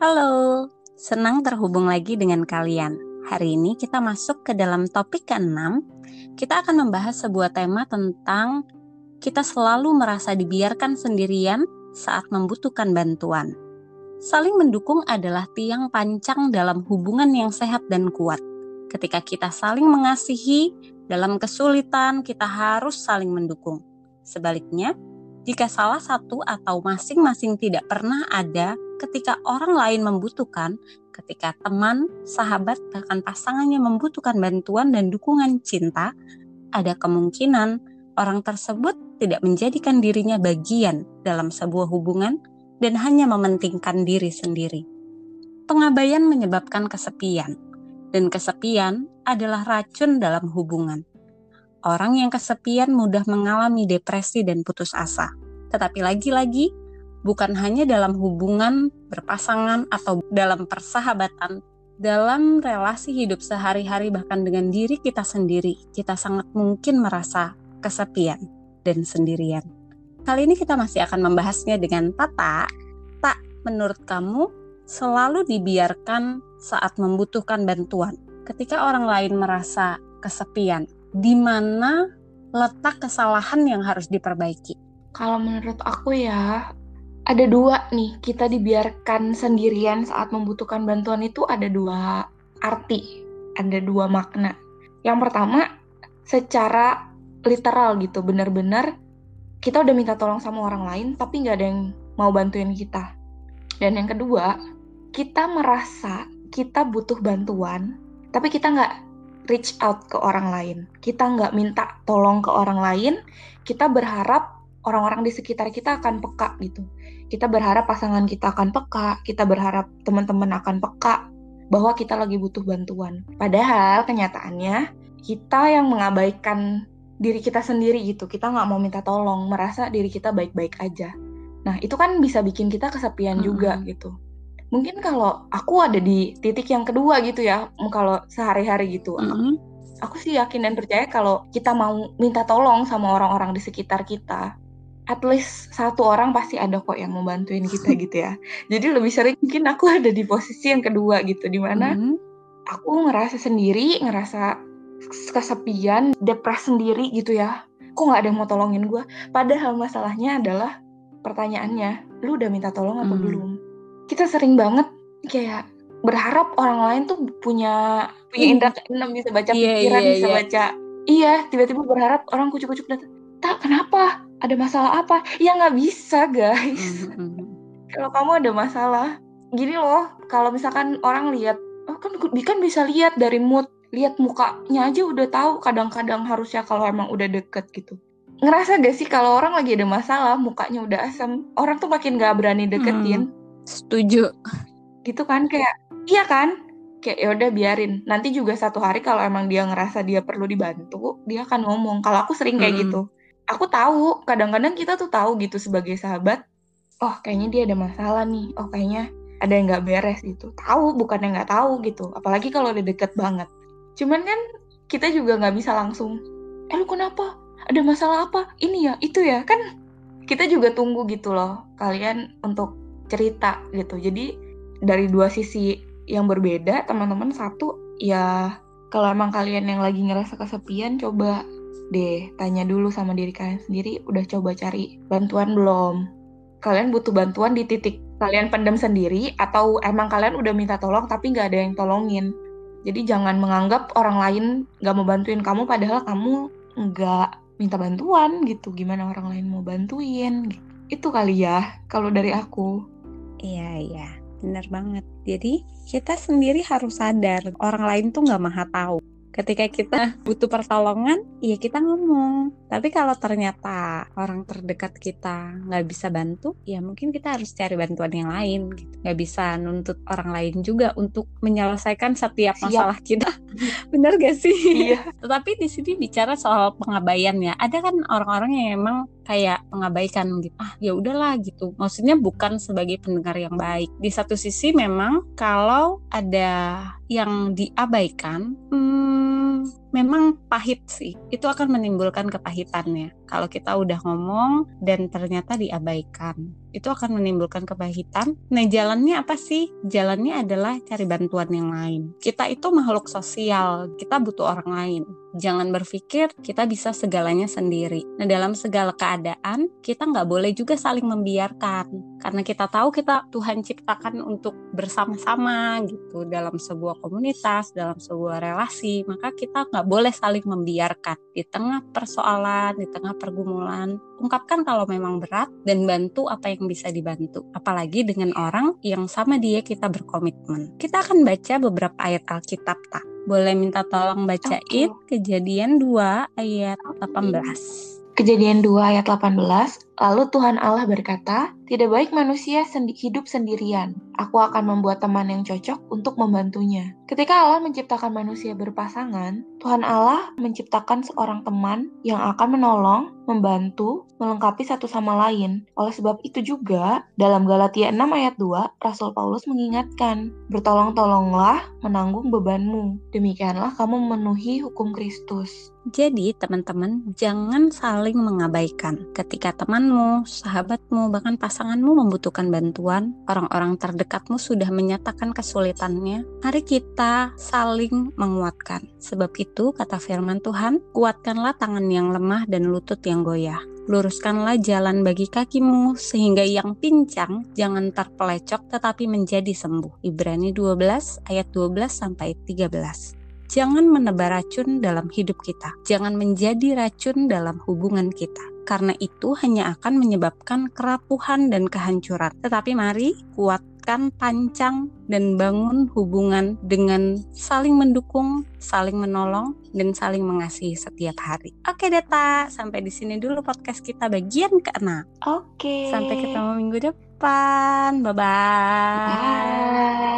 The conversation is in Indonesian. Halo, senang terhubung lagi dengan kalian. Hari ini kita masuk ke dalam topik ke-6. Kita akan membahas sebuah tema tentang kita selalu merasa dibiarkan sendirian saat membutuhkan bantuan. Saling mendukung adalah tiang pancang dalam hubungan yang sehat dan kuat. Ketika kita saling mengasihi, dalam kesulitan kita harus saling mendukung. Sebaliknya, jika salah satu atau masing-masing tidak pernah ada ketika orang lain membutuhkan, ketika teman, sahabat, bahkan pasangannya membutuhkan bantuan dan dukungan cinta, ada kemungkinan orang tersebut tidak menjadikan dirinya bagian dalam sebuah hubungan dan hanya mementingkan diri sendiri. Pengabaian menyebabkan kesepian, dan kesepian adalah racun dalam hubungan. Orang yang kesepian mudah mengalami depresi dan putus asa. Tetapi lagi-lagi, bukan hanya dalam hubungan berpasangan atau dalam persahabatan, dalam relasi hidup sehari-hari bahkan dengan diri kita sendiri, kita sangat mungkin merasa kesepian dan sendirian. Kali ini kita masih akan membahasnya dengan Tata. Tak, menurut kamu selalu dibiarkan saat membutuhkan bantuan. Ketika orang lain merasa kesepian, di mana letak kesalahan yang harus diperbaiki? Kalau menurut aku ya, ada dua nih, kita dibiarkan sendirian saat membutuhkan bantuan itu ada dua arti, ada dua makna. Yang pertama, secara literal gitu, benar-benar kita udah minta tolong sama orang lain, tapi nggak ada yang mau bantuin kita. Dan yang kedua, kita merasa kita butuh bantuan, tapi kita nggak reach out ke orang lain. Kita nggak minta tolong ke orang lain, kita berharap orang-orang di sekitar kita akan peka gitu. Kita berharap pasangan kita akan peka, kita berharap teman-teman akan peka bahwa kita lagi butuh bantuan. Padahal kenyataannya kita yang mengabaikan diri kita sendiri gitu, kita nggak mau minta tolong, merasa diri kita baik-baik aja. Nah itu kan bisa bikin kita kesepian juga gitu. Mungkin kalau aku ada di titik yang kedua gitu ya, kalau sehari-hari gitu. Aku sih yakin dan percaya kalau kita mau minta tolong sama orang-orang di sekitar kita, at least satu orang pasti ada kok yang mau bantuin kita gitu ya. Jadi lebih sering mungkin aku ada di posisi yang kedua gitu, dimana aku ngerasa sendiri, ngerasa kesepian, depres sendiri gitu ya. Kok gak ada yang mau tolongin gue? Padahal masalahnya adalah pertanyaannya, lu udah minta tolong atau belum? Kita sering banget kayak berharap orang lain tuh punya indra keenam, bisa baca pikiran, baca. Iya, tiba-tiba berharap orang kucuk-kucuk datang. Tak, kenapa? Ada masalah apa? Ya nggak bisa guys. Kalau kamu ada masalah, gini loh. Kalau misalkan orang lihat, kan bisa lihat dari mood, lihat mukanya aja udah tahu. Kadang-kadang harusnya kalau emang udah deket gitu. Ngerasa gak sih kalau orang lagi ada masalah, mukanya udah asem, orang tuh makin nggak berani deketin. Setuju. Gitu kan, kayak iya kan, kayak ya udah biarin. Nanti juga satu hari kalau emang dia ngerasa dia perlu dibantu, dia akan ngomong. Kalau aku sering kayak gitu. Aku tahu, kadang-kadang kita tuh tahu gitu sebagai sahabat, oh kayaknya dia ada masalah nih, oh kayaknya ada yang gak beres gitu. Tahu, bukan yang gak tahu gitu, apalagi kalau udah deket banget. Cuman kan kita juga gak bisa langsung, lu kenapa? Ada masalah apa? Ini ya, itu ya. Kan kita juga tunggu gitu loh, kalian untuk cerita gitu. Jadi dari dua sisi yang berbeda, teman-teman, satu, ya kalau emang kalian yang lagi ngerasa kesepian, coba deh, tanya dulu sama diri kalian sendiri, udah coba cari bantuan belum? Kalian butuh bantuan di titik kalian pendam sendiri, atau emang kalian udah minta tolong tapi nggak ada yang tolongin? Jadi jangan menganggap orang lain nggak mau bantuin kamu, padahal kamu nggak minta bantuan gitu. Gimana orang lain mau bantuin? Itu kali ya, kalau dari aku. Iya, benar banget. Jadi kita sendiri harus sadar, orang lain tuh nggak maha tahu. Ketika kita butuh pertolongan, ya kita ngomong. Tapi kalau ternyata orang terdekat kita nggak bisa bantu, ya mungkin kita harus cari bantuan yang lain. Gitu. Nggak bisa nuntut orang lain juga untuk menyelesaikan setiap masalah kita. Bener gak sih? Iya. Tetapi di sini bicara soal pengabaian ya. Ada kan orang-orang yang emang kayak mengabaikan gitu. Ah, ya udahlah gitu. Maksudnya bukan sebagai pendengar yang baik. Di satu sisi memang kalau ada yang diabaikan, memang pahit sih, itu akan menimbulkan kepahitannya. Kalau kita udah ngomong dan ternyata diabaikan, itu akan menimbulkan kepahitan. Nah, jalannya apa sih? Jalannya adalah cari bantuan yang lain. Kita itu makhluk sosial, kita butuh orang lain. Jangan berpikir kita bisa segalanya sendiri. Nah, dalam segala keadaan, kita nggak boleh juga saling membiarkan. Karena kita tahu kita Tuhan ciptakan untuk bersama-sama gitu, dalam sebuah komunitas, dalam sebuah relasi. Maka kita nggak boleh saling membiarkan. Di tengah persoalan, di tengah pergumulan, ungkapkan kalau memang berat dan bantu apa yang bisa dibantu. Apalagi dengan orang yang sama dia kita berkomitmen. Kita akan baca beberapa ayat Alkitab, tak? Boleh minta tolong bacain Kejadian 2 ayat 18. Kejadian 2 ayat 18, lalu Tuhan Allah berkata, "Tidak baik manusia hidup sendirian. Aku akan membuat teman yang cocok untuk membantunya." Ketika Allah menciptakan manusia berpasangan, Tuhan Allah menciptakan seorang teman yang akan menolong, membantu, melengkapi satu sama lain. Oleh sebab itu juga, dalam Galatia 6 ayat 2, Rasul Paulus mengingatkan, "Bertolong-tolonglah menanggung bebanmu, demikianlah kamu memenuhi hukum Kristus." Jadi, teman-teman, jangan saling mengabaikan. Ketika temanmu, sahabatmu, bahkan pasanganmu membutuhkan bantuan, orang-orang terdekatmu sudah menyatakan kesulitannya, mari kita saling menguatkan. Sebab itu, kata firman Tuhan, "Kuatkanlah tangan yang lemah dan lutut yang goyah. Luruskanlah jalan bagi kakimu, sehingga yang pincang jangan terpelecok tetapi menjadi sembuh." Ibrani 12 ayat 12-13. Jangan menebar racun dalam hidup kita. Jangan menjadi racun dalam hubungan kita. Karena itu hanya akan menyebabkan kerapuhan dan kehancuran. Tetapi mari kuatkan, pancang, dan bangun hubungan dengan saling mendukung, saling menolong, dan saling mengasihi setiap hari. Oke, Data, sampai di sini dulu podcast kita bagian ke-6. Oke. Sampai ketemu minggu depan. Bye-bye. Bye.